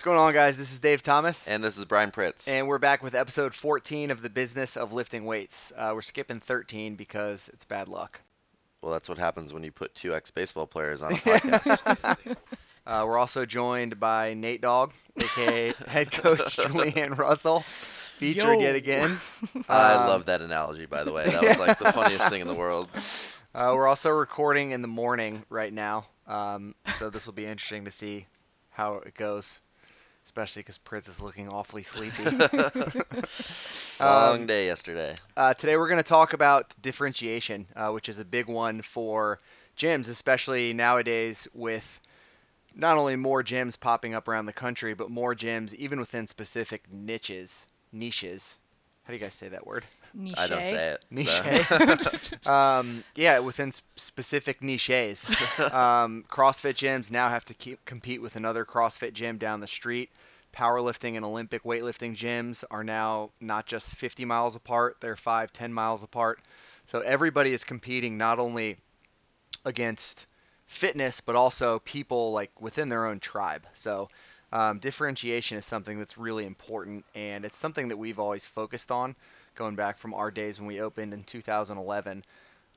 What's going on, guys? This is Dave Thomas. And this is Brian Pritz. And we're back with episode 14 of The Business of Lifting Weights. We're skipping 13 because it's bad luck. Well, that's what happens when you put two ex-baseball players on a podcast. We're also joined by Nate Dogg, a.k.a. head coach Julianne Russell, featured yet again. I love that analogy, by the way. That was like the funniest thing in the world. We're also recording in the morning right now, so this will be interesting to see how it goes. Especially because Prince is looking awfully sleepy. Long day yesterday. Today we're going to talk about differentiation, which is a big one for gyms, especially nowadays with not only more gyms popping up around the country, but more gyms even within specific niches. How do you guys say that word? Niche. I don't say it. Niche. So. Within specific niches. CrossFit gyms now have to compete with another CrossFit gym down the street. Powerlifting and Olympic weightlifting gyms are now not just 50 miles apart, they're 5, 10 miles apart. So everybody is competing not only against fitness, but also people like within their own tribe. So differentiation is something that's really important, and it's something that we've always focused on going back from our days when we opened in 2011.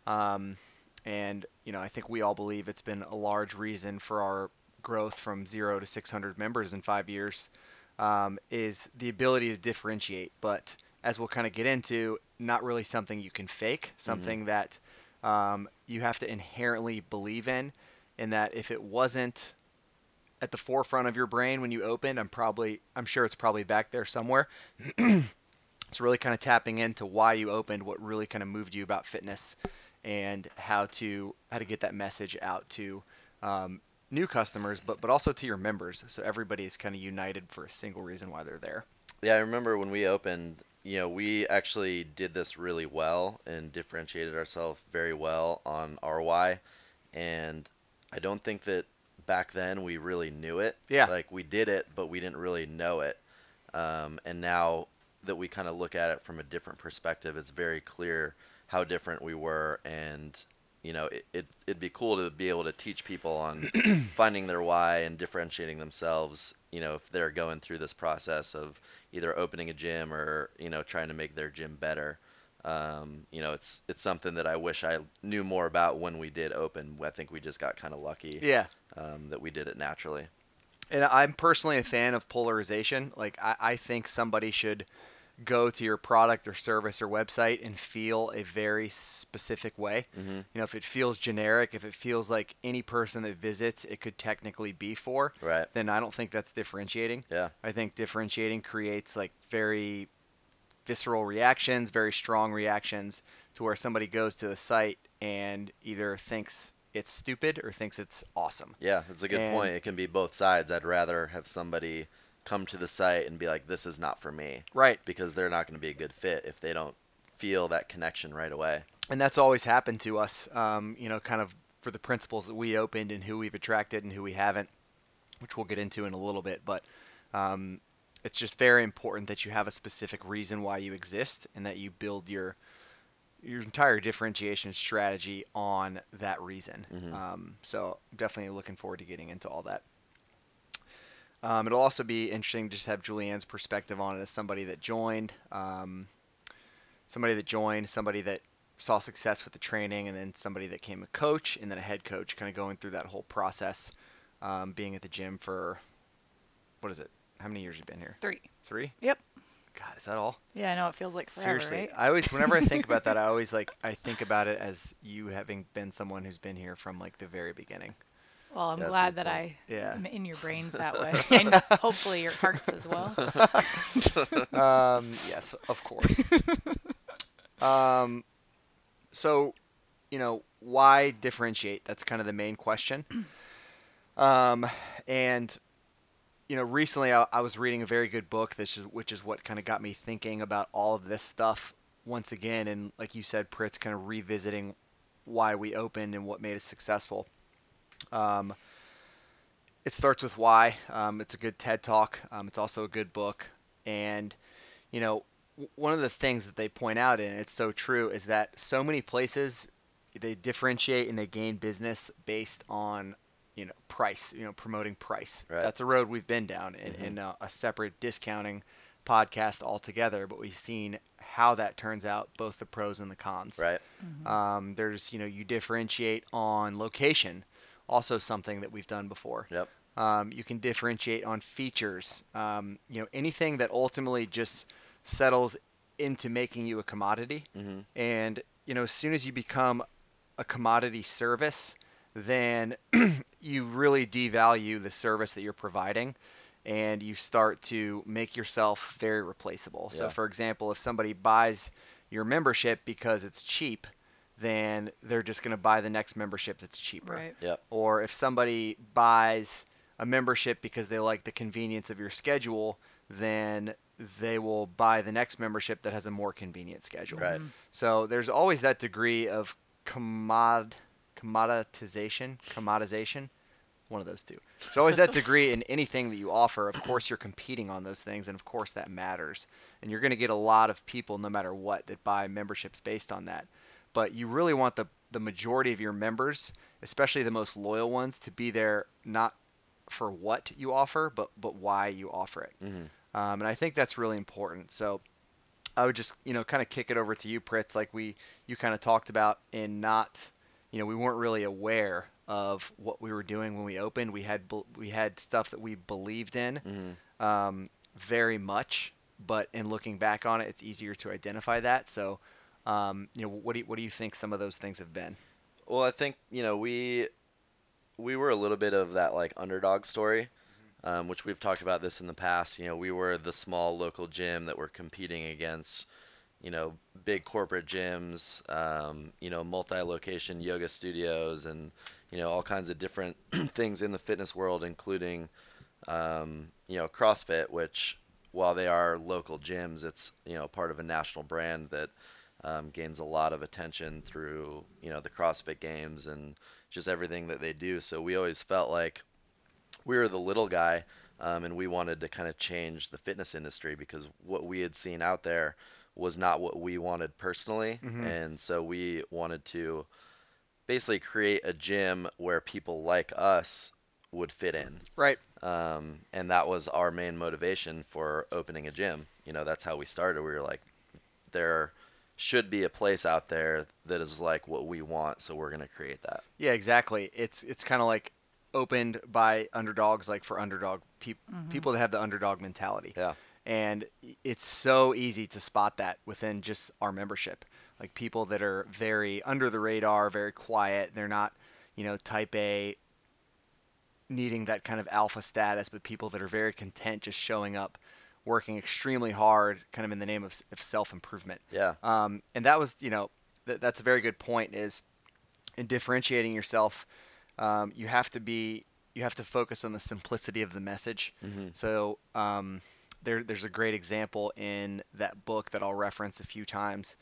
And, I think we all believe it's been a large reason for our growth from 0 to 600 members in 5 years, is the ability to differentiate. But as we'll kind of get into, not really something you can fake, something that you have to inherently believe in, and that if it wasn't at the forefront of your brain when you opened, I'm sure it's probably back there somewhere. It's really kind of tapping into why you opened, what really kind of moved you about fitness, and how to get that message out to new customers, but also to your members. So everybody is kind of united for a single reason why they're there. Yeah, I remember when we opened, we actually did this really well and differentiated ourselves very well on RY, and I don't think that back then we really knew it. Yeah. Like we did it, but we didn't really know it. And now that we kind of look at it from a different perspective, it's very clear how different we were. And, it'd be cool to be able to teach people on finding their why and differentiating themselves, if they're going through this process of either opening a gym or, trying to make their gym better. It's something that I wish I knew more about when we did open. I think we just got kind of lucky. Yeah. That we did it naturally. And I'm personally a fan of polarization. Like I think somebody should go to your product or service or website and feel a very specific way. Mm-hmm. If it feels generic, if it feels like any person that visits, it could technically be for, right, then I don't think that's differentiating. Yeah. I think differentiating creates like very visceral reactions, very strong reactions, to where somebody goes to the site and either thinks it's stupid or thinks it's awesome. Yeah, that's a good point. It can be both sides. I'd rather have somebody come to the site and be like, this is not for me. Right. Because they're not going to be a good fit if they don't feel that connection right away. And that's always happened to us, kind of for the principles that we opened and who we've attracted and who we haven't, which we'll get into in a little bit. But it's just very important that you have a specific reason why you exist and that you build your entire differentiation strategy on that reason. Mm-hmm. So definitely looking forward to getting into all that. It'll also be interesting to just have Julianne's perspective on it as somebody that joined, somebody that saw success with the training, and then somebody that came a coach and then a head coach, kind of going through that whole process, being at the gym for, how many years have you been here? Three? Yep. God, is that all? Yeah, I know. It feels like forever. Seriously, right? I always, whenever I think about that, I think about it as you having been someone who's been here from like the very beginning. Well, I'm glad that I'm in your brains that way, and hopefully your hearts as well. Yes, of course. So, why differentiate? That's kind of the main question. Recently I was reading a very good book, which is what kind of got me thinking about all of this stuff once again. And like you said, Pritz, kind of revisiting why we opened and what made us successful. It starts with why. It's a good TED Talk. It's also a good book. And, one of the things that they point out, and it's so true, is that so many places they differentiate and they gain business based on price, promoting price. Right. That's a road we've been down in a separate discounting podcast altogether, but we've seen how that turns out, both the pros and the cons. Right. Mm-hmm. There's, you differentiate on location, also something that we've done before. Yep. You can differentiate on features, anything that ultimately just settles into making you a commodity. Mm-hmm. And, as soon as you become a commodity service, then you really devalue the service that you're providing, and you start to make yourself very replaceable. Yeah. So, for example, if somebody buys your membership because it's cheap, then they're just going to buy the next membership that's cheaper. Right. Yep. Or if somebody buys a membership because they like the convenience of your schedule, then they will buy the next membership that has a more convenient schedule. Right. Mm-hmm. So there's always that degree of commoditization, one of those two. There's always that degree in anything that you offer. Of course, you're competing on those things, and of course that matters. And you're going to get a lot of people, no matter what, that buy memberships based on that. But you really want the majority of your members, especially the most loyal ones, to be there not for what you offer, but why you offer it. Mm-hmm. And I think that's really important. So I would just, kind of kick it over to you, Pritz, like you kind of talked about, and not, we weren't really aware of what we were doing when we opened. We had stuff that we believed in, mm-hmm. Very much, but in looking back on it, it's easier to identify that. So, what do you think some of those things have been? Well, I think, we were a little bit of that like underdog story. Which we've talked about this in the past. We were the small local gym that were competing against, big corporate gyms, multi-location yoga studios, and, all kinds of different things in the fitness world, including, CrossFit, which, while they are local gyms, it's, part of a national brand that gains a lot of attention through, the CrossFit Games and just everything that they do. So we always felt like we were the little guy, and we wanted to kind of change the fitness industry because what we had seen out there was not what we wanted personally. Mm-hmm. And so we wanted to basically create a gym where people like us would fit in. Right. And that was our main motivation for opening a gym. That's how we started. We were like, there should be a place out there that is like what we want, so we're going to create that. Yeah, exactly. It's kind of like opened by underdogs, like for underdog people that have the underdog mentality. Yeah. And it's so easy to spot that within just our membership, like people that are very under the radar, very quiet. They're not, type A, needing that kind of alpha status, but people that are very content just showing up, working extremely hard, kind of in the name of self-improvement. Yeah. And that was, that's a very good point, is in differentiating yourself. You have to focus on the simplicity of the message. Mm-hmm. So, there's a great example in that book that I'll reference a few times.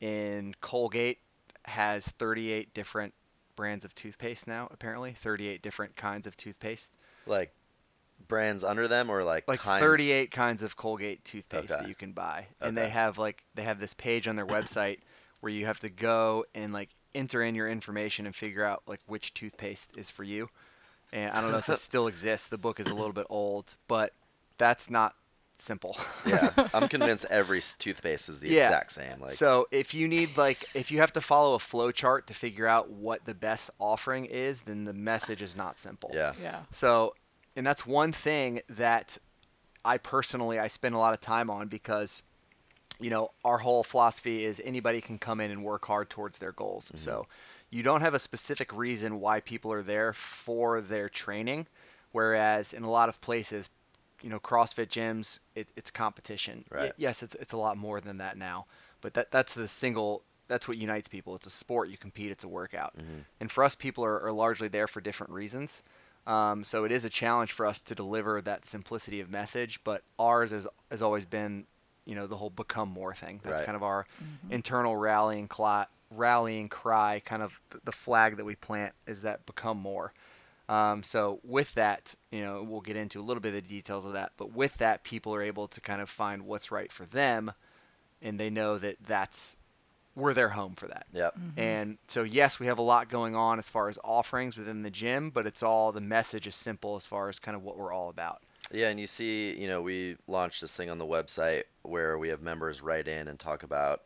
In Colgate has 38 different brands of toothpaste now, apparently 38 different kinds of toothpaste. Like brands under them, or like kinds? 38 kinds of Colgate toothpaste that you can buy. Okay. And they have this page on their website where you have to go and enter in your information and figure out which toothpaste is for you. And I don't know if this still exists. The book is a little bit old, but that's not simple. Yeah. I'm convinced every toothpaste is the exact same. So if you need, if you have to follow a flow chart to figure out what the best offering is, then the message is not simple. Yeah. Yeah. So, and that's one thing that I personally spend a lot of time on, because our whole philosophy is anybody can come in and work hard towards their goals. Mm-hmm. So you don't have a specific reason why people are there for their training. Whereas in a lot of places, CrossFit gyms, it's competition. Right. Yes, it's a lot more than that now, but that's what unites people. It's a sport. You compete. It's a workout. Mm-hmm. And for us, people are largely there for different reasons. So it is a challenge for us to deliver that simplicity of message, but ours has always been, the whole become more thing. That's right. Kind of our internal rallying cry, kind of the flag that we plant, is that become more. So with that, we'll get into a little bit of the details of that, but with that, people are able to kind of find what's right for them, and they know that that's we're their home for that. Yep. Mm-hmm. And so, yes, we have a lot going on as far as offerings within the gym, but it's all, the message is simple as far as kind of what we're all about. Yeah, and you see, you know, we launched this thing on the website where we have members write in and talk about,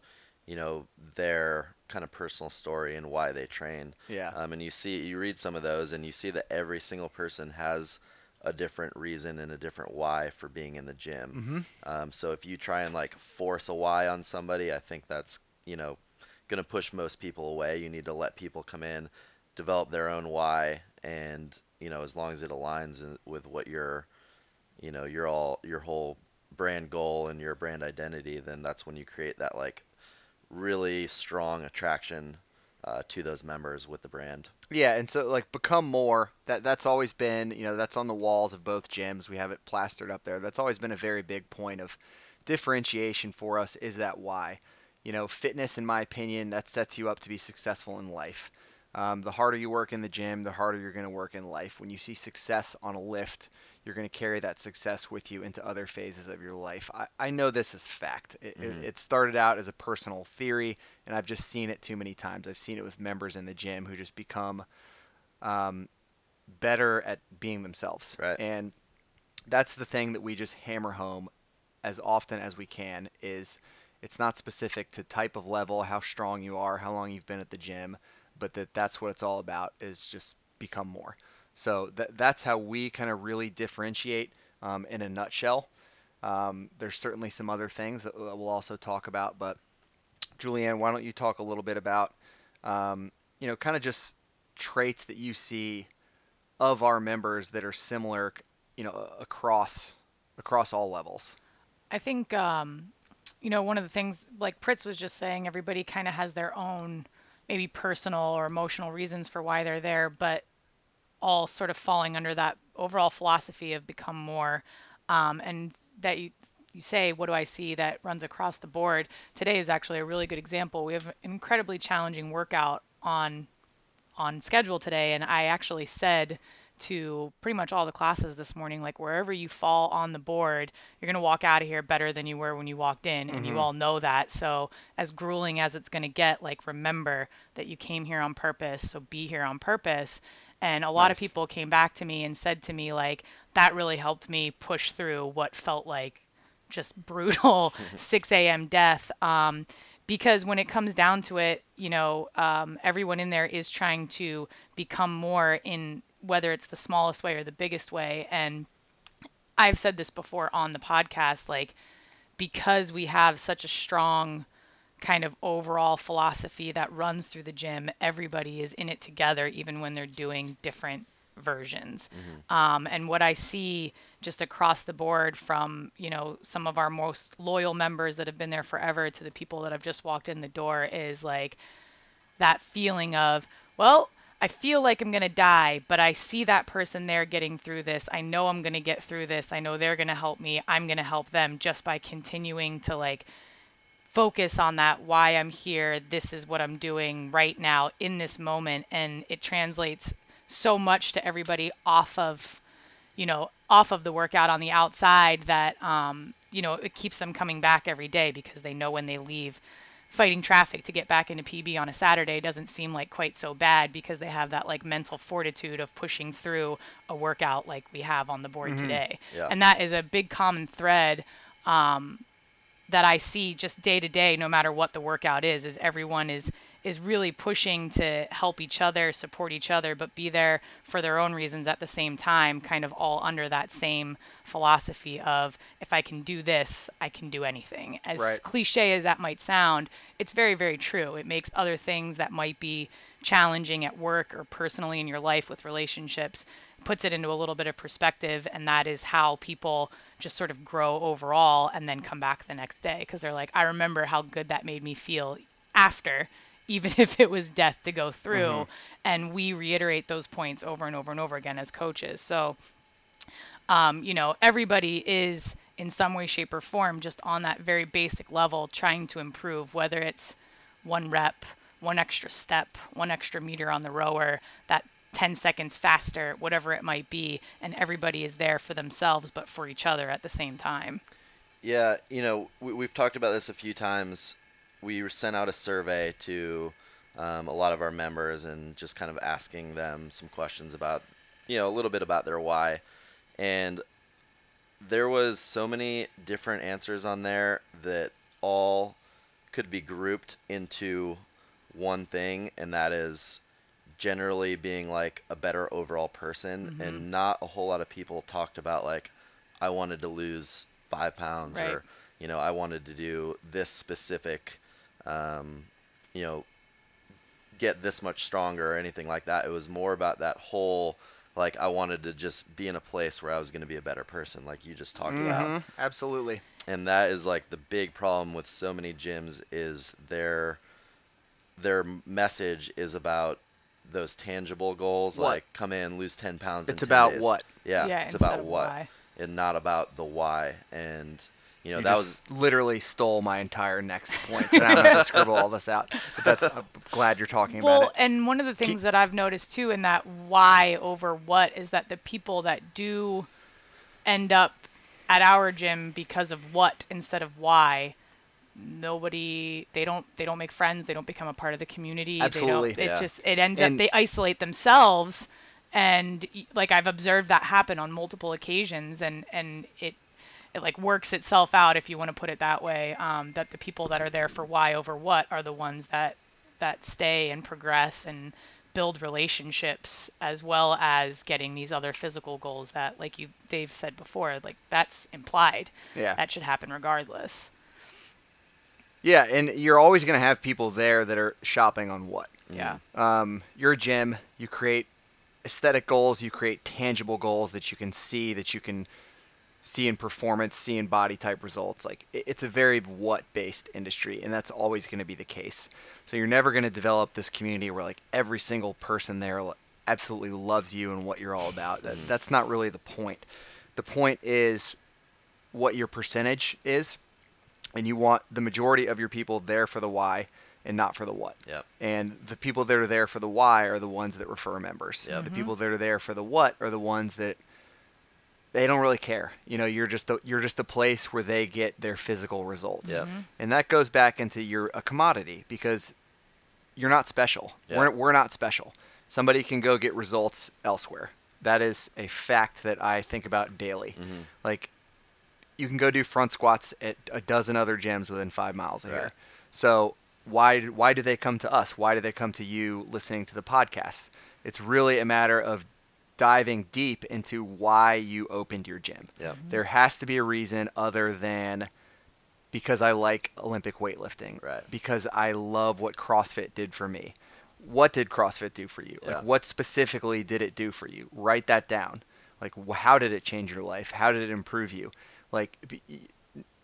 you know, their kind of personal story and why they train. Yeah. And you see, you read some of those and you see that every single person has a different reason and a different why for being in the gym. Mm-hmm. So if you try and like force a why on somebody, I think that's, you know, going to push most people away. You need to let people come in, develop their own why. And, you know, as long as it aligns with what you're, you know, your whole brand goal and your brand identity, then that's when you create that like really strong attraction to those members with the brand. Yeah. And so like become more, that's always been, you know, that's on the walls of both gyms. We have it plastered up there. That's always been a very big point of differentiation for us, is that why. You know, fitness, in my opinion, that sets you up to be successful in life. The harder you work in the gym, the harder you're going to work in life. When you see success on a lift, you're going to carry that success with you into other phases of your life. I know this is fact. It started out as a personal theory, and I've just seen it too many times. I've seen it with members in the gym who just become better at being themselves. Right. And that's the thing that we just hammer home as often as we can, is it's not specific to type of level, how strong you are, how long you've been at the gym, but that's what it's all about, is just become more. So that's how we kind of really differentiate in a nutshell. There's certainly some other things that we'll also talk about, but Julianne, why don't you talk a little bit about, you know, kind of just traits that you see of our members that are similar, you know, across all levels. I think, you know, one of the things, like Pritz was just saying, everybody kind of has their own maybe personal or emotional reasons for why they're there, but all sort of falling under that overall philosophy of become more. And that you say, what do I see, that runs across the board. Today is actually a really good example. We have an incredibly challenging workout on schedule today. And I actually said to pretty much all the classes this morning, like, wherever you fall on the board, you're going to walk out of here better than you were when you walked in. Mm-hmm. And you all know that. So as grueling as it's going to get, like, remember that you came here on purpose. So be here on purpose. And a lot of people came back to me and said to me, like, that really helped me push through what felt like just brutal 6 a.m. death. Because when it comes down to it, you know, everyone in there is trying to become more, in whether it's the smallest way or the biggest way. And I've said this before on the podcast, like, because we have such a strong kind of overall philosophy that runs through the gym, everybody is in it together, even when they're doing different versions. Mm-hmm. And what I see just across the board, from, you know, some of our most loyal members that have been there forever to the people that have just walked in the door, is like that feeling of, well, I feel like I'm going to die, but I see that person there getting through this. I know I'm going to get through this. I know they're going to help me. I'm going to help them, just by continuing to, like, focus on that, why I'm here. This is what I'm doing right now in this moment. And it translates so much to everybody off of the workout on the outside, that, you know, it keeps them coming back every day, because they know when they leave fighting traffic to get back into PB on a Saturday doesn't seem like quite so bad, because they have that, like, mental fortitude of pushing through a workout like we have on the board mm-hmm. today. Yeah. And that is a big common thread that I see just day to day, no matter what the workout is everyone is really pushing to help each other, support each other, but be there for their own reasons at the same time, kind of all under that same philosophy of, if I can do this, I can do anything. As cliche as that might sound, it's very, very true. It makes other things that might be challenging at work or personally in your life with relationships, puts it into a little bit of perspective. And that is how people just sort of grow overall, and then come back the next day, because they're like, I remember how good that made me feel after, even if it was death to go through. Mm-hmm. And we reiterate those points over and over and over again as coaches. So, you know, everybody is in some way, shape, or form, just on that very basic level, trying to improve, whether it's one rep, one extra step, one extra meter on the rower, that 10 seconds faster, whatever it might be. And everybody is there for themselves, but for each other at the same time. Yeah. You know, we've talked about this a few times we sent out a survey to a lot of our members and just kind of asking them some questions about, you know, a little bit about their why. And there was so many different answers on there that all could be grouped into one thing, and that is generally being like a better overall person. Mm-hmm. And not a whole lot of people talked about like, I wanted to lose 5 pounds, right, or, you know, I wanted to do this specific, you know, get this much stronger or anything like that. It was more about that whole, like, I wanted to just be in a place where I was going to be a better person, like you just talked mm-hmm. about. Absolutely. And that is like the big problem with so many gyms is their message is about those tangible goals, what? Like come in, lose 10 pounds. It's in 10 about days. What? Yeah, yeah, it's about what, why, and not about the why. And you know, you that just was literally stole my entire next point. So I'm going to scribble all this out. But that's, I'm glad you're talking about it. Well, and one of the things that I've noticed too in that why over what is that the people that do end up at our gym because of what instead of why, they don't make friends, they don't become a part of the community. Absolutely. It ends up they isolate themselves, and like I've observed that happen on multiple occasions, and it like works itself out, if you want to put it that way, that the people that are there for why over what are the ones that stay and progress and build relationships, as well as getting these other physical goals that, like you, Dave, said before, like that's implied. Yeah. That should happen regardless. Yeah, and you're always going to have people there that are shopping on what. Yeah. You're a gym. You create aesthetic goals. You create tangible goals that you can see in performance, see in body type results. Like, it's a very what-based industry, and that's always going to be the case. So you're never going to develop this community where, like, every single person there absolutely loves you and what you're all about. That's not really the point. The point is what your percentage is, and you want the majority of your people there for the why and not for the what. Yep. And the people that are there for the why are the ones that refer members. Yep. The people that are there for the what are the ones that they don't really care. You know, you're just the place where they get their physical results. Yep. Mm-hmm. And that goes back into you're a commodity because you're not special. Yep. We're not special. Somebody can go get results elsewhere. That is a fact that I think about daily. Mm-hmm. Like, you can go do front squats at a dozen other gyms within 5 miles of here. So why do they come to us? Why do they come to you listening to the podcast? It's really a matter of diving deep into why you opened your gym. Yeah. Mm-hmm. There has to be a reason other than because I like Olympic weightlifting, right, because I love what CrossFit did for me. What did CrossFit do for you? Yeah. Like, what specifically did it do for you? Write that down. Like, how did it change your life? How did it improve you? Like,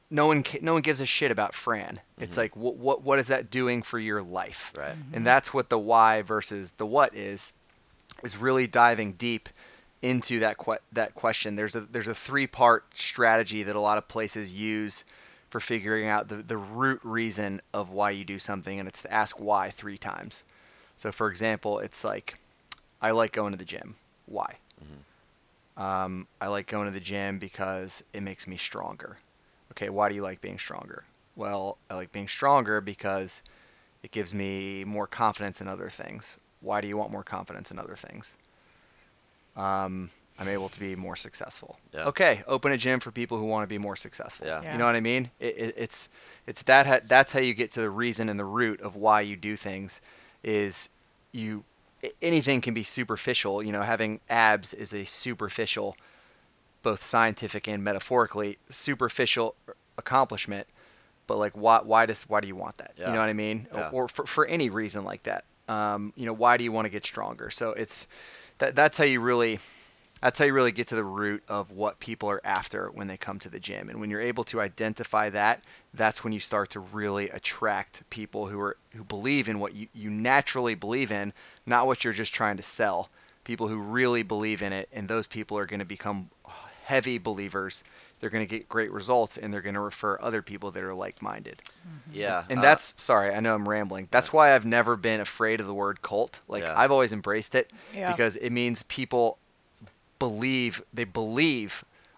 no one gives a shit about Fran. Mm-hmm. It's like, what is that doing for your life? Right. Mm-hmm. And that's what the why versus the what is really diving deep into that question. There's a three-part strategy that a lot of places use for figuring out the root reason of why you do something, and it's to ask why 3 times. So, for example, it's like, I like going to the gym. Why? Mm-hmm. I like going to the gym because it makes me stronger. Okay, why do you like being stronger? Well, I like being stronger because it gives me more confidence in other things. Why do you want more confidence in other things? I'm able to be more successful. Yeah. Okay, open a gym for people who want to be more successful. Yeah. Yeah. You know what I mean? It's that's how you get to the reason and the root of why you do things. Is you anything can be superficial. You know, having abs is a superficial, both scientific and metaphorically, superficial accomplishment. But like, why do you want that? Yeah. You know what I mean? Yeah. Or for any reason like that. You know, why do you want to get stronger? So it's that's how you really get to the root of what people are after when they come to the gym. And when you're able to identify that, that's when you start to really attract people who believe in what you naturally believe in, not what you're just trying to sell. People who really believe in it, and those people are going to become heavy believers. They're going to get great results, and they're going to refer other people that are like-minded. Mm-hmm. Yeah. And that's, sorry, I know I'm rambling. That's why I've never been afraid of the word cult. Like, yeah, I've always embraced it, yeah, because it means people believe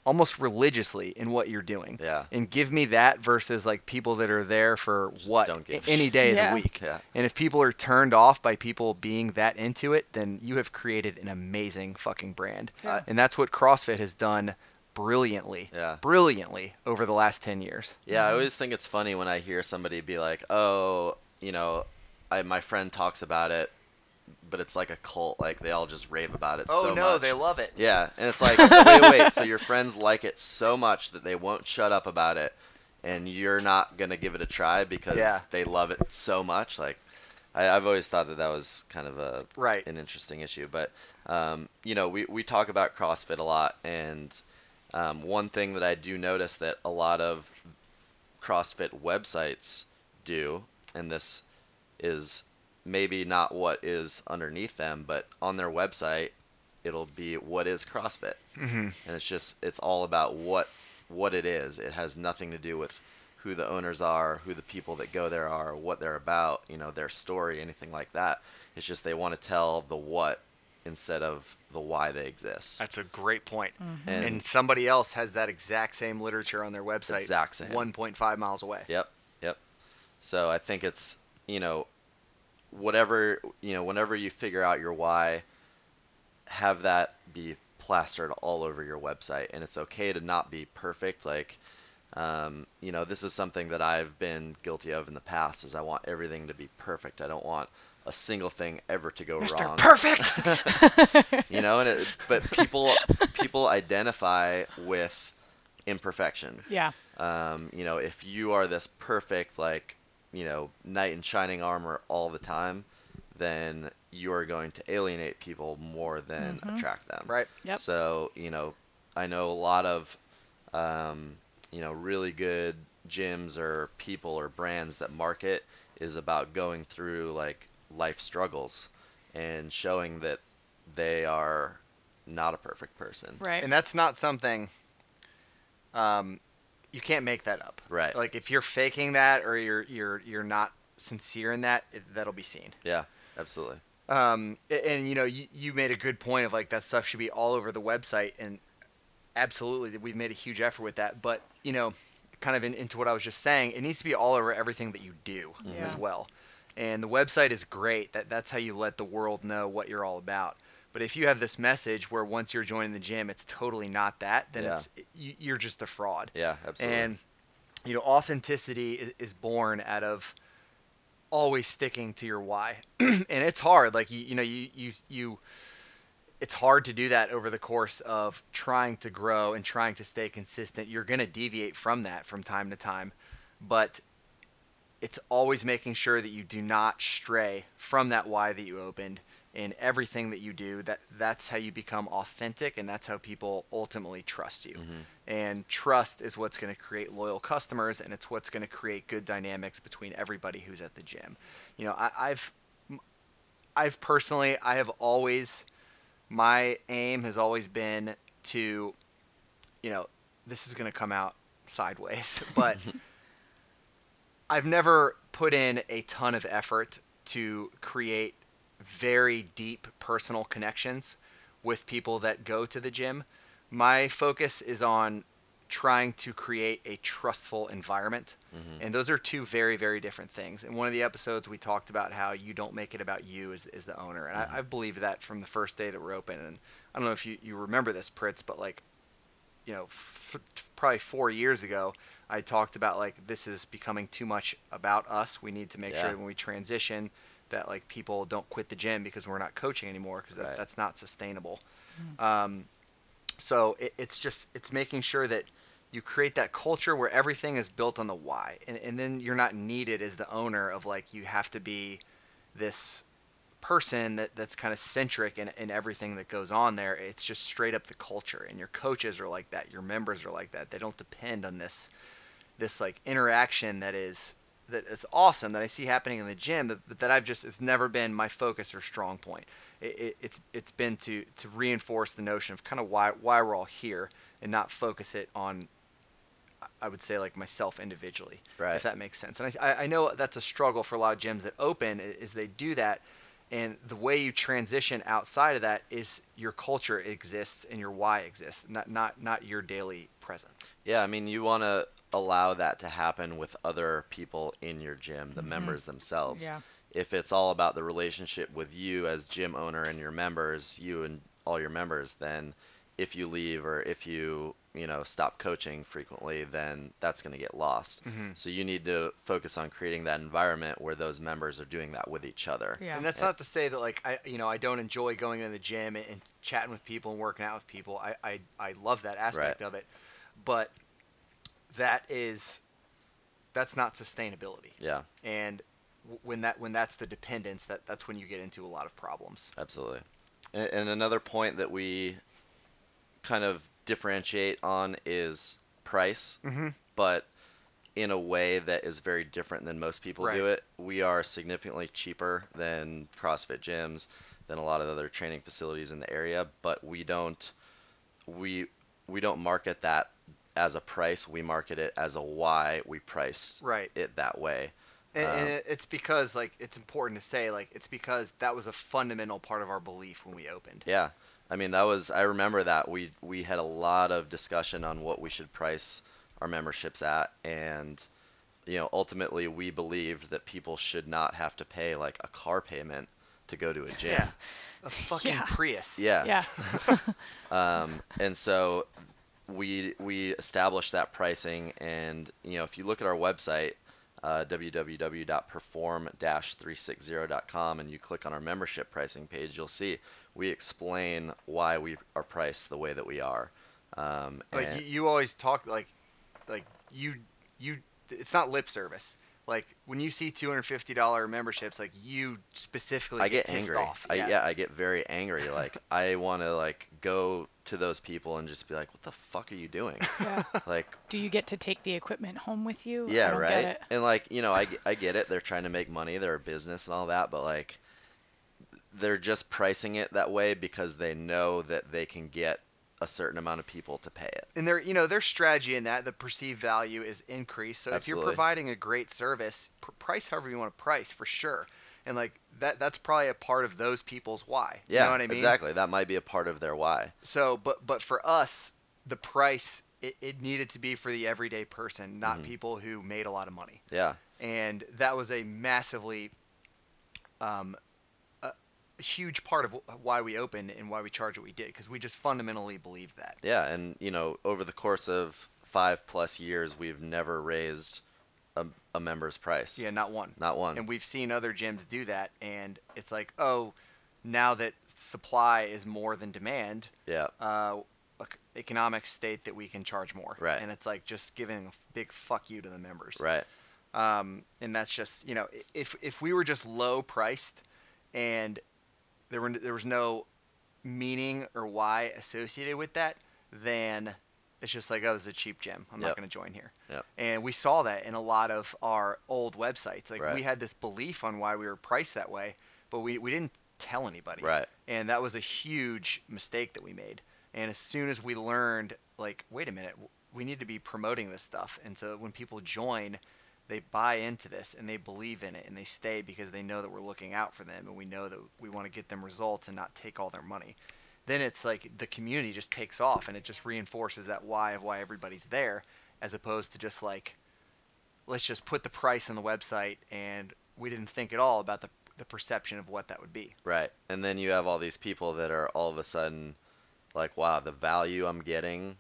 almost religiously in what you're doing. Yeah. And give me that versus like people that are there for what any day of the week. Yeah. And if people are turned off by people being that into it, then you have created an amazing fucking brand. Yeah. And that's what CrossFit has done brilliantly over the last 10 years. Yeah. Mm-hmm. I always think it's funny when I hear somebody be like, oh, you know, my friend talks about it, but it's like a cult. Like, they all just rave about it so much. Oh, no, they love it. Yeah, and it's like, wait, so your friends like it so much that they won't shut up about it, and you're not going to give it a try because they love it so much? Like, I've always thought that was kind of an interesting issue. But, you know, we talk about CrossFit a lot, and one thing that I do notice that a lot of CrossFit websites do, and this is maybe not what is underneath them, but on their website, it'll be what is CrossFit. Mm-hmm. And it's just, it's all about what it is. It has nothing to do with who the owners are, who the people that go there are, what they're about, you know, their story, anything like that. It's just, they want to tell the what instead of the why they exist. That's a great point. Mm-hmm. And somebody else has that exact same literature on their website. Exact same. 1.5 miles away. Yep. So I think it's, you know, whatever, you know, whenever you figure out your why, have that be plastered all over your website. And it's okay to not be perfect. Like, you know, this is something that I've been guilty of in the past, is I want everything to be perfect. I don't want a single thing ever to go wrong. Perfect. You know, but people identify with imperfection. Yeah. You know, if you are this perfect, like, you know, knight in shining armor all the time, then you are going to alienate people more than attract them. Right. Yep. So, you know, I know a lot of, you know, really good gyms or people or brands that market is about going through like life struggles and showing that they are not a perfect person. Right. And that's not something, you can't make that up. Right. Like, if you're faking that or you're not sincere in that, that'll be seen. Yeah, absolutely. And you know, you made a good point of like, that stuff should be all over the website, and absolutely we've made a huge effort with that. But, you know, kind of into what I was just saying, it needs to be all over everything that you do as well. And the website is great. That's how you let the world know what you're all about. But if you have this message where once you're joining the gym, it's totally not that, then you're just a fraud. Yeah, absolutely. And, you know, authenticity is born out of always sticking to your why. And it's hard. Like, you know, it's hard to do that over the course of trying to grow and trying to stay consistent. You're going to deviate from that from time to time. But it's always making sure that you do not stray from that why that you opened. In everything that you do, that's how you become authentic, and that's how people ultimately trust you. Mm-hmm. And trust is what's going to create loyal customers, and it's what's going to create good dynamics between everybody who's at the gym. You know, I've personally, I have always, my aim has always been to, you know, this is going to come out sideways, but I've never put in a ton of effort to create very deep personal connections with people that go to the gym. My focus is on trying to create a trustful environment. Mm-hmm. And those are two very, very different things. In one of the episodes, we talked about how you don't make it about you as the owner. And I believe that from the first day that we're open. And I don't know if you remember this, Pritz, but like, you know, probably 4 years ago, I talked about like, this is becoming too much about us. We need to make sure that when we transition, that like people don't quit the gym because we're not coaching anymore, because that's not sustainable. Mm-hmm. So it's making sure that you create that culture where everything is built on the why, and then you're not needed as the owner of like, you have to be this person that's kind of centric in everything that goes on there. It's just straight up the culture, and your coaches are like that. Your members are like that. They don't depend on this like interaction that it's awesome that I see happening in the gym, but that I've just, it's never been my focus or strong point. It's been to reinforce the notion of kind of why we're all here, and not focus it on, I would say, like myself individually, if that makes sense. And I know that's a struggle for a lot of gyms that open, is they do that And the way you transition outside of that is your culture exists and your why exists, not your daily presence. Yeah, I mean, you want to allow that to happen with other people in your gym, the members themselves. Yeah. If it's all about the relationship with you as gym owner and your members, you and all your members, then if you leave or if you, you know, stop coaching frequently, then that's going to get lost. Mm-hmm. So you need to focus on creating that environment where those members are doing that with each other. Yeah. And that's not to say that, like, I don't enjoy going to the gym and chatting with people and working out with people. I love that aspect of it, but that's not sustainability. Yeah. And when that's the dependence, that's when you get into a lot of problems. Absolutely. And another point that we kind of differentiate on is price, but in a way that is very different than most people do it. We are significantly cheaper than CrossFit gyms, than a lot of other training facilities in the area, but we don't market that as a price. We market it as a why we priced it that way. And it's because, like, it's important to say, like, it's because that was a fundamental part of our belief when we opened. Yeah. I mean, I remember that we had a lot of discussion on what we should price our memberships at. And, you know, ultimately we believed that people should not have to pay like a car payment to go to a gym. Yeah. A fucking Prius. Yeah. Yeah. And so we established that pricing. And, you know, if you look at our website, www.perform-360.com, and you click on our membership pricing page, you'll see we explain why we are priced the way that we are. Like you always talk like you it's not lip service. Like when you see $250 memberships, like you specifically I get pissed angry. Off. Yeah. I get very angry. Like I want to like go to those people and just be like, "What the fuck are you doing?" Yeah. Like, do you get to take the equipment home with you? Yeah, I don't get it. And like, you know, I get it. They're trying to make money. They're a business and all that, but like, they're just pricing it that way because they know that they can get a certain amount of people to pay it. And their strategy in that, the perceived value is increase. So Absolutely. If you're providing a great service, price however you want to price for sure. And like that's probably a part of those people's why. Yeah, you know what I mean? Exactly. That might be a part of their why. So, but for us, the price, it needed to be for the everyday person, not people who made a lot of money. Yeah. And that was a massively, huge part of why we opened and why we charge what we did, because we just fundamentally believe that. Yeah, and you know, over the course of 5+ years, we've never raised a member's price. Yeah, not one. And we've seen other gyms do that, and it's like, oh, now that supply is more than demand, economic state that we can charge more. Right. And it's like just giving a big fuck you to the members. Right. And that's just, you know, if we were just low priced and there was no meaning or why associated with that, then it's just like, oh, this is a cheap gym. I'm not going to join here. Yep. And we saw that in a lot of our old websites. Like we had this belief on why we were priced that way, but we didn't tell anybody. Right. And that was a huge mistake that we made. And as soon as we learned, like, wait a minute, we need to be promoting this stuff. And so when people join, they buy into this and they believe in it and they stay because they know that we're looking out for them and we know that we want to get them results and not take all their money. Then it's like the community just takes off and it just reinforces that why of why everybody's there, as opposed to just like, let's just put the price on the website and we didn't think at all about the perception of what that would be. Right. And then you have all these people that are all of a sudden like, wow, the value I'm getting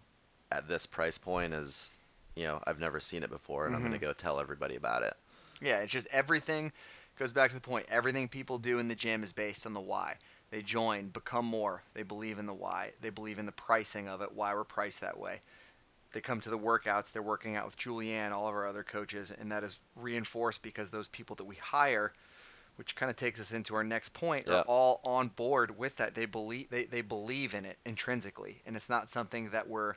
at this price point is, you know, I've never seen it before, and I'm going to go tell everybody about it. Yeah, it's just everything goes back to the point. Everything people do in the gym is based on the why. They join, become more. They believe in the why. They believe in the pricing of it, why we're priced that way. They come to the workouts. They're working out with Julianne, all of our other coaches, and that is reinforced because those people that we hire, which kind of takes us into our next point, are all on board with that. They believe in it intrinsically, and it's not something that we're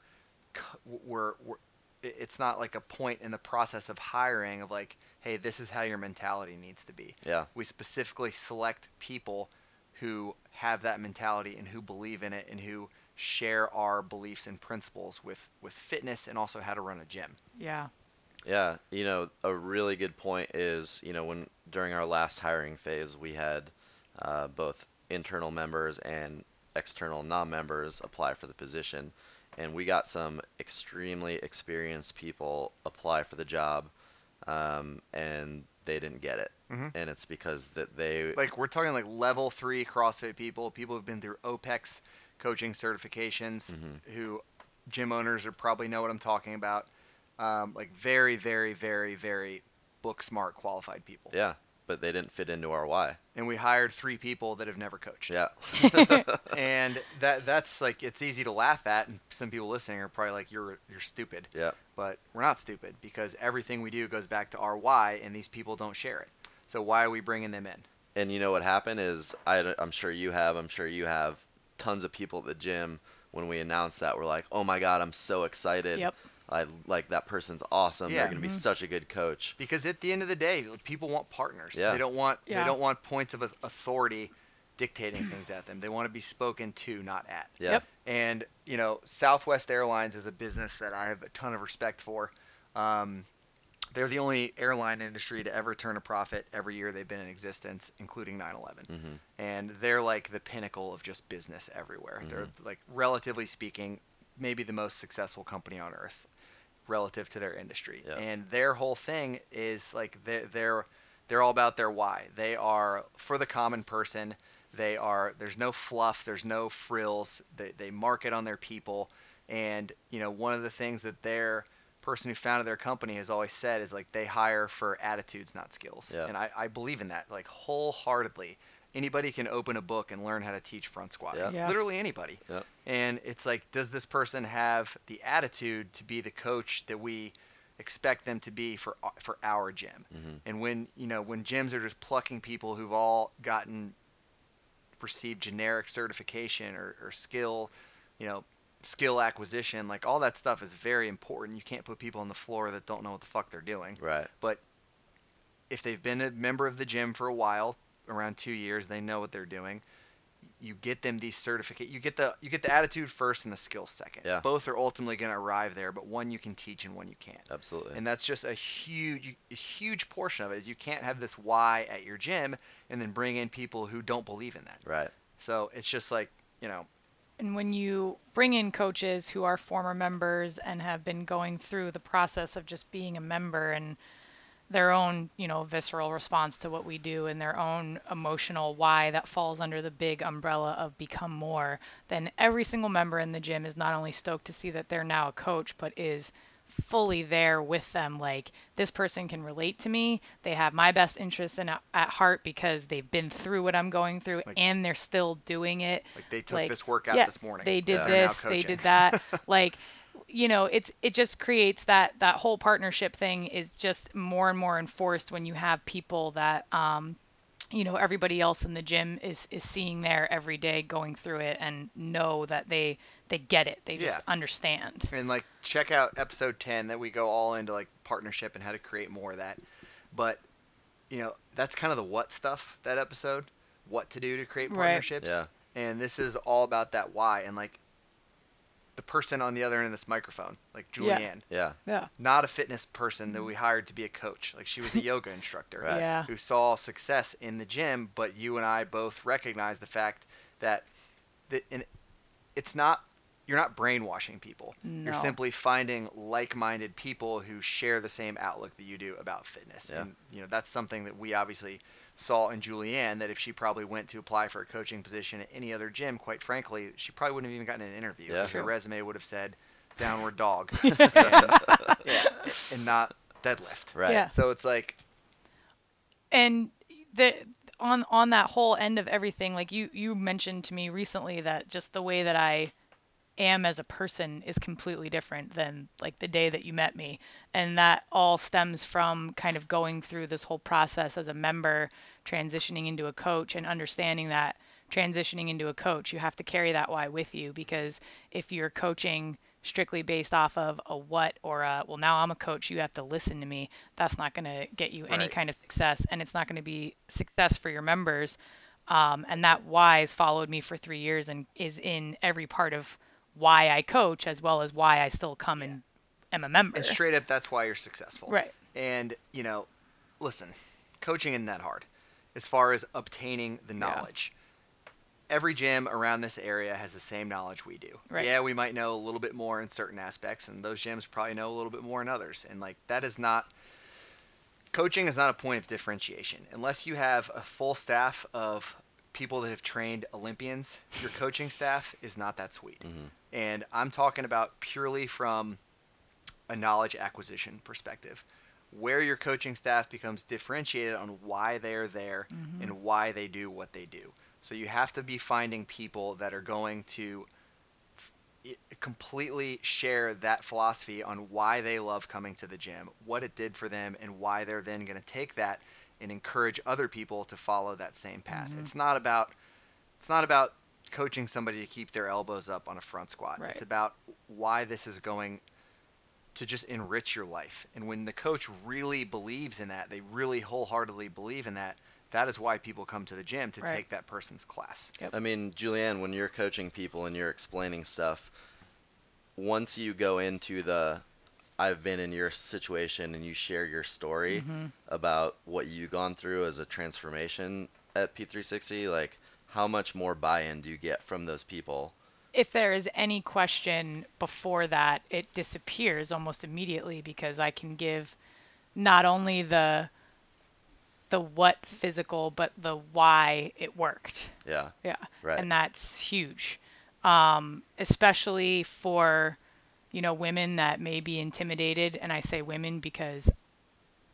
it's not like a point in the process of hiring of like, hey, this is how your mentality needs to be. Yeah. We specifically select people who have that mentality and who believe in it and who share our beliefs and principles with fitness and also how to run a gym. Yeah. Yeah. You know, a really good point is, you know, during our last hiring phase, we had both internal members and external non-members apply for the position. And we got some extremely experienced people apply for the job, and they didn't get it. Mm-hmm. And it's because that they... Like, we're talking like level 3 CrossFit people, people who've been through OPEX coaching certifications, mm-hmm. who gym owners are probably know what I'm talking about. Like very, very, very, very book smart qualified people. Yeah. But they didn't fit into our why. And we hired 3 people that have never coached. Yeah. And that's like, it's easy to laugh at, and some people listening are probably like, you're stupid. Yeah. But we're not stupid, because everything we do goes back to our why, and these people don't share it. So why are we bringing them in? And you know what happened is, I'm sure you have tons of people at the gym when we announced that, we're like, oh my God, I'm so excited. Yep. I like that person's awesome. Yeah. They're going to be such a good coach. Because at the end of the day, people want partners. Yeah. They don't want points of authority dictating things at them. They want to be spoken to, not at. Yeah. Yep. And you know, Southwest Airlines is a business that I have a ton of respect for. They're the only airline industry to ever turn a profit every year they've been in existence, including 9/11. Mm-hmm. And they're like the pinnacle of just business everywhere. Mm-hmm. They're like, relatively speaking, maybe the most successful company on earth, relative to their industry. Yep. And their whole thing is like they're all about their why. They are for the common person. There's no fluff, there's no frills. They market on their people. And you know, one of the things that their person who founded their company has always said is like, they hire for attitudes, not skills. Yep. And I believe in that like wholeheartedly. Anybody can open a book and learn how to teach front squat. Yeah. Yeah. Literally anybody. Yeah. And it's like, does this person have the attitude to be the coach that we expect them to be for our gym? Mm-hmm. And when gyms are just plucking people who've all received generic certification or skill, skill acquisition, like all that stuff is very important. You can't put people on the floor that don't know what the fuck they're doing. Right. But if they've been a member of the gym for a while, around 2 years, they know what they're doing. You get them these certificate. You get the attitude first and the skill second. Yeah. Both are ultimately going to arrive there, but one you can teach and one you can't. Absolutely. And that's just a huge portion of it is you can't have this why at your gym and then bring in people who don't believe in that. Right. So it's just like, you know. And when you bring in coaches who are former members and have been going through the process of just being a member and their own, visceral response to what we do and their own emotional why that falls under the big umbrella of become more, then every single member in the gym is not only stoked to see that they're now a coach, but is fully there with them. Like, this person can relate to me. They have my best interests at heart because they've been through what I'm going through, like, and they're still doing it. Like, they took this workout this morning. They did this, they did that. Like, it just creates that whole partnership thing is just more and more enforced when you have people that, everybody else in the gym is seeing there every day going through it and know that they get it. They just understand. And like, check out episode 10 that we go all into like partnership and how to create more of that. But that's kind of the what stuff, that episode, what to do to create partnerships. Right. Yeah. And this is all about that why. And like, the person on the other end of this microphone, like Julianne. Yeah. Yeah. Not a fitness person that we hired to be a coach. Like, she was a yoga instructor. Right. Yeah. Who saw success in the gym, but you and I both recognize the fact that it's not, you're not brainwashing people. No. You're simply finding like-minded people who share the same outlook that you do about fitness. Yeah. And that's something that we obviously saw in Julianne, that if she probably went to apply for a coaching position at any other gym, quite frankly, she probably wouldn't have even gotten an interview. Yeah. Her resume would have said downward dog and not deadlift. Right. Yeah. So it's like, and on that whole end of everything, like you mentioned to me recently that just the way that I am as a person is completely different than like the day that you met me. And that all stems from kind of going through this whole process as a member, transitioning into a coach, and understanding that transitioning into a coach, you have to carry that why with you, because if you're coaching strictly based off of a what or a, well, now I'm a coach, you have to listen to me, that's not going to get you any kind of success, and it's not going to be success for your members. And that why has followed me for 3 years and is in every part of why I coach, as well as why I still come and am a member. And straight up, that's why you're successful. Right. And, listen, coaching isn't that hard. as far as obtaining the knowledge. Yeah. Every gym around this area has the same knowledge we do. Right. Yeah, we might know a little bit more in certain aspects, and those gyms probably know a little bit more in others. And like that is not – coaching is not a point of differentiation. Unless you have a full staff of people that have trained Olympians, your coaching staff is not that sweet. Mm-hmm. And I'm talking about purely from a knowledge acquisition perspective, where your coaching staff becomes differentiated on why they're there mm-hmm. and why they do what they do. So you have to be finding people that are going to completely share that philosophy on why they love coming to the gym, what it did for them, and why they're then going to take that and encourage other people to follow that same path. Mm-hmm. It's not about coaching somebody to keep their elbows up on a front squat. Right. It's about why this is going to just enrich your life. And when the coach really believes in that, they really wholeheartedly believe in that, that is why people come to the gym to right. take that person's class. Yep. I mean, Julianne, when you're coaching people and you're explaining stuff, once you go into the I've been in your situation and you share your story mm-hmm. about what you've gone through as a transformation at P360, like how much more buy-in do you get from those people? If there is any question before that, it disappears almost immediately because I can give not only the what physical, but the why it worked. Yeah. Yeah. Right. And that's huge, especially for, you know, women that may be intimidated. And I say women because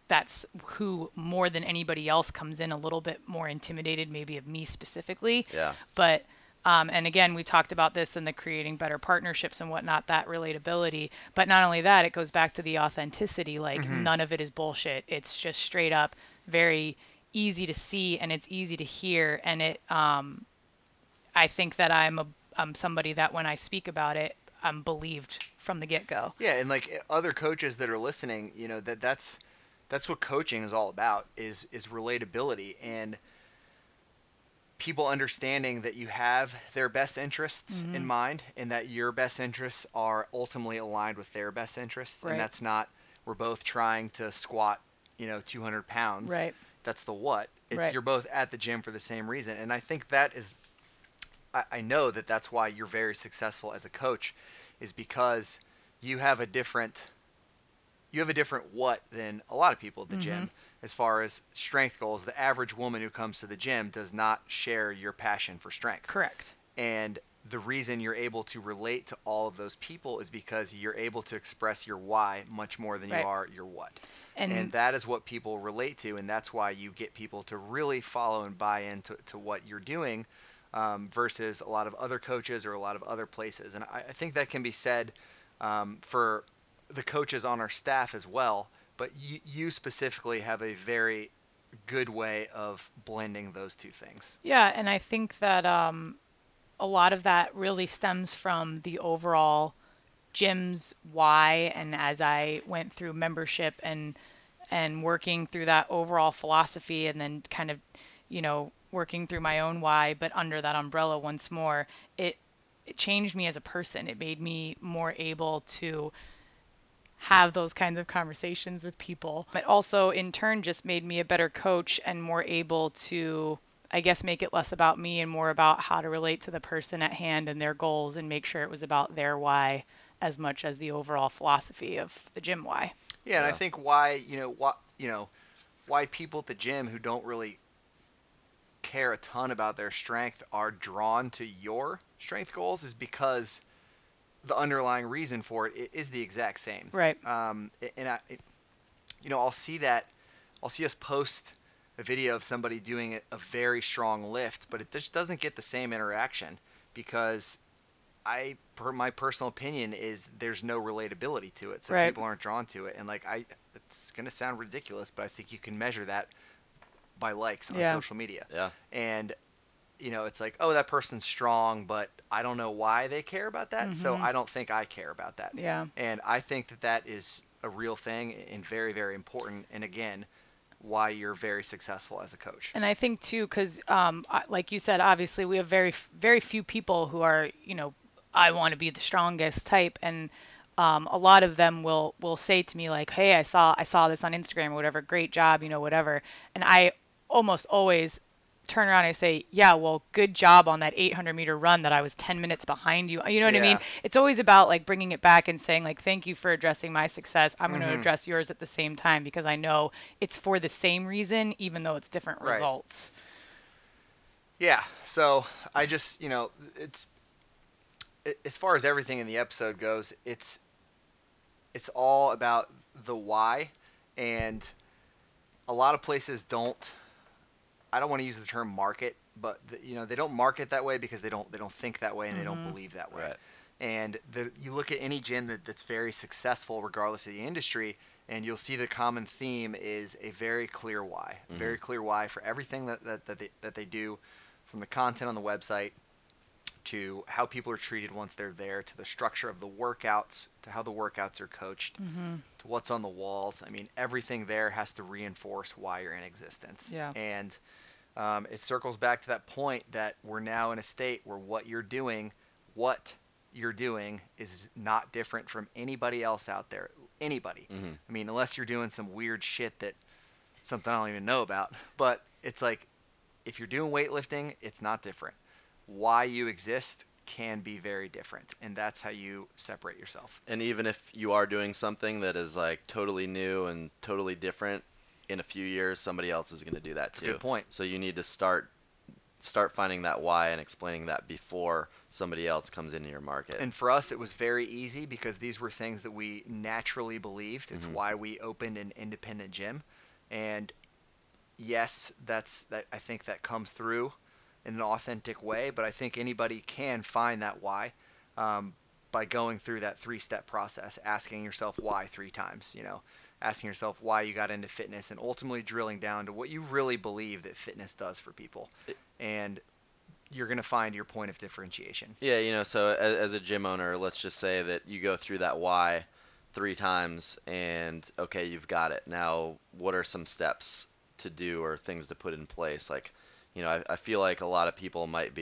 that's who more than anybody else comes in a little bit more intimidated, maybe of me specifically. Yeah. But and again, we talked about this in the creating better partnerships and whatnot, that relatability. But not only that, it goes back to the authenticity. Like mm-hmm. none of it is bullshit. It's just straight up very easy to see and it's easy to hear. And it I think that I'm somebody that when I speak about it, I'm believed from the get-go. Yeah. And like other coaches that are listening, you know, that's what coaching is all about is relatability and people understanding that you have their best interests mm-hmm. in mind and that your best interests are ultimately aligned with their best interests. Right. And that's not, we're both trying to squat, you know, 200 pounds. Right. That's the what. It's right. You're both at the gym for the same reason. And I think that is, I know that that's why you're very successful as a coach is because you have a different what than a lot of people at the mm-hmm. gym. As far as strength goals, the average woman who comes to the gym does not share your passion for strength. Correct. And the reason you're able to relate to all of those people is because you're able to express your why much more than right. you are your what. And that is what people relate to, and that's why you get people to really follow and buy into what you're doing versus a lot of other coaches or a lot of other places. And I think that can be said for the coaches on our staff as well. But you specifically have a very good way of blending those two things. Yeah, and I think that a lot of that really stems from the overall gym's why. And as I went through membership and working through that overall philosophy and then kind of, you know, working through my own why, but under that umbrella once more, it changed me as a person. It made me more able to have those kinds of conversations with people. But also in turn just made me a better coach and more able to, I guess, make it less about me and more about how to relate to the person at hand and their goals and make sure it was about their why as much as the overall philosophy of the gym why. Yeah, and I think why people at the gym who don't really care a ton about their strength are drawn to your strength goals is because the underlying reason for it is the exact same. Right. I'll see that. I'll see us post a video of somebody doing a very strong lift, but it just doesn't get the same interaction because my personal opinion is there's no relatability to it. So right. people aren't drawn to it. And like, it's going to sound ridiculous, but I think you can measure that by likes on yeah. social media. Yeah. And, you know, it's like, oh, that person's strong, but I don't know why they care about that. Mm-hmm. So I don't think I care about that. Yeah. And I think that is a real thing and very, very important. And again, why you're very successful as a coach. And I think too, cause, like you said, obviously we have very, very few people who are, you know, I want to be the strongest type. And, a lot of them will say to me like, hey, I saw this on Instagram or whatever, great job, you know, whatever. And I almost always turn around and I say, yeah, well, good job on that 800 meter run that I was 10 minutes behind you. You know what I mean? It's always about like bringing it back and saying like, thank you for addressing my success. I'm going to address yours at the same time because I know it's for the same reason, even though it's different results. Yeah. So I just, you know, it's, as far as everything in the episode goes, it's all about the why. And a lot of places don't, I don't want to use the term market, but you know, they don't market that way because they don't think that way and they don't believe that way. Right. And you look at any gym that's very successful, regardless of the industry, and you'll see the common theme is a very clear why, very clear why for everything that they do, from the content on the website to how people are treated once they're there, to the structure of the workouts, to how the workouts are coached, to what's on the walls. I mean, everything there has to reinforce why you're in existence. Yeah. And it circles back to that point that we're now in a state where what you're doing is not different from anybody else out there. Anybody. I mean, unless you're doing some weird shit something I don't even know about. But it's like, if you're doing weightlifting, it's not different. Why you exist can be very different, and that's how you separate yourself. And even if you are doing something that is like totally new and totally different, in a few years somebody else is going to do that too. Good point. So you need to start finding that why and explaining that before somebody else comes into your market. And for us, it was very easy because these were things that we naturally believed. It's why we opened an independent gym. And yes, I think that comes through in an authentic way, but I think anybody can find that why by going through that 3-step process, asking yourself why 3 times, you know, asking yourself why you got into fitness, and ultimately drilling down to what you really believe that fitness does for people. And you're going to find your point of differentiation. Yeah, you know, so as a gym owner, let's just say that you go through that why 3 times and, okay, you've got it. Now, what are some steps to do or things to put in place? Like, you know, I feel like a lot of people might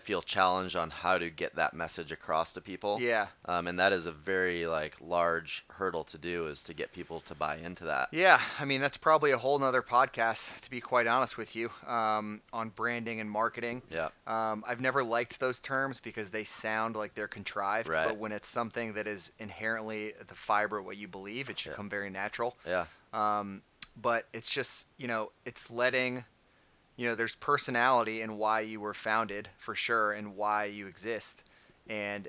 feel challenged on how to get that message across to people. Yeah. And that is a very like large hurdle to do, is to get people to buy into that. Yeah. I mean, that's probably a whole nother podcast, to be quite honest with you, on branding and marketing. Yeah. I've never liked those terms because they sound like they're contrived, right. But when it's something that is inherently the fiber of what you believe, it should come very natural. Yeah. But it's just, you know, it's letting, you know, there's personality in why you were founded for sure and why you exist, and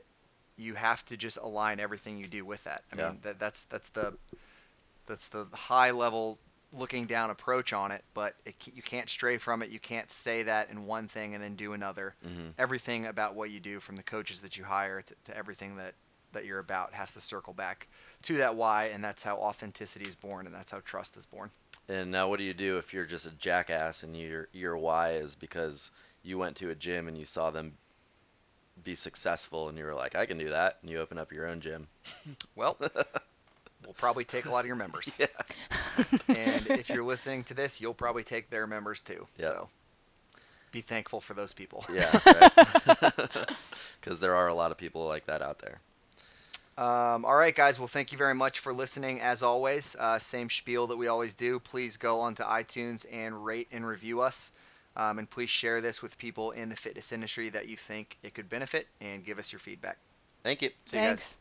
you have to just align everything you do with that. I mean, that's the high level looking down approach on it, but you can't stray from it. You can't say that in one thing and then do another. Everything about what you do, from the coaches that you hire to everything that you're about, has to circle back to that why, and that's how authenticity is born, and that's how trust is born. And now, what do you do if you're just a jackass and your why is because you went to a gym and you saw them be successful and you were like, I can do that, and you open up your own gym? Well, we'll probably take a lot of your members. Yeah. And if you're listening to this, you'll probably take their members too. Yep. So be thankful for those people. Yeah, right. Because there are a lot of people like that out there. All right, guys. Well, thank you very much for listening. As always, same spiel that we always do. Please go onto iTunes and rate and review us. And please share this with people in the fitness industry that you think it could benefit, and give us your feedback. Thank you. See you guys.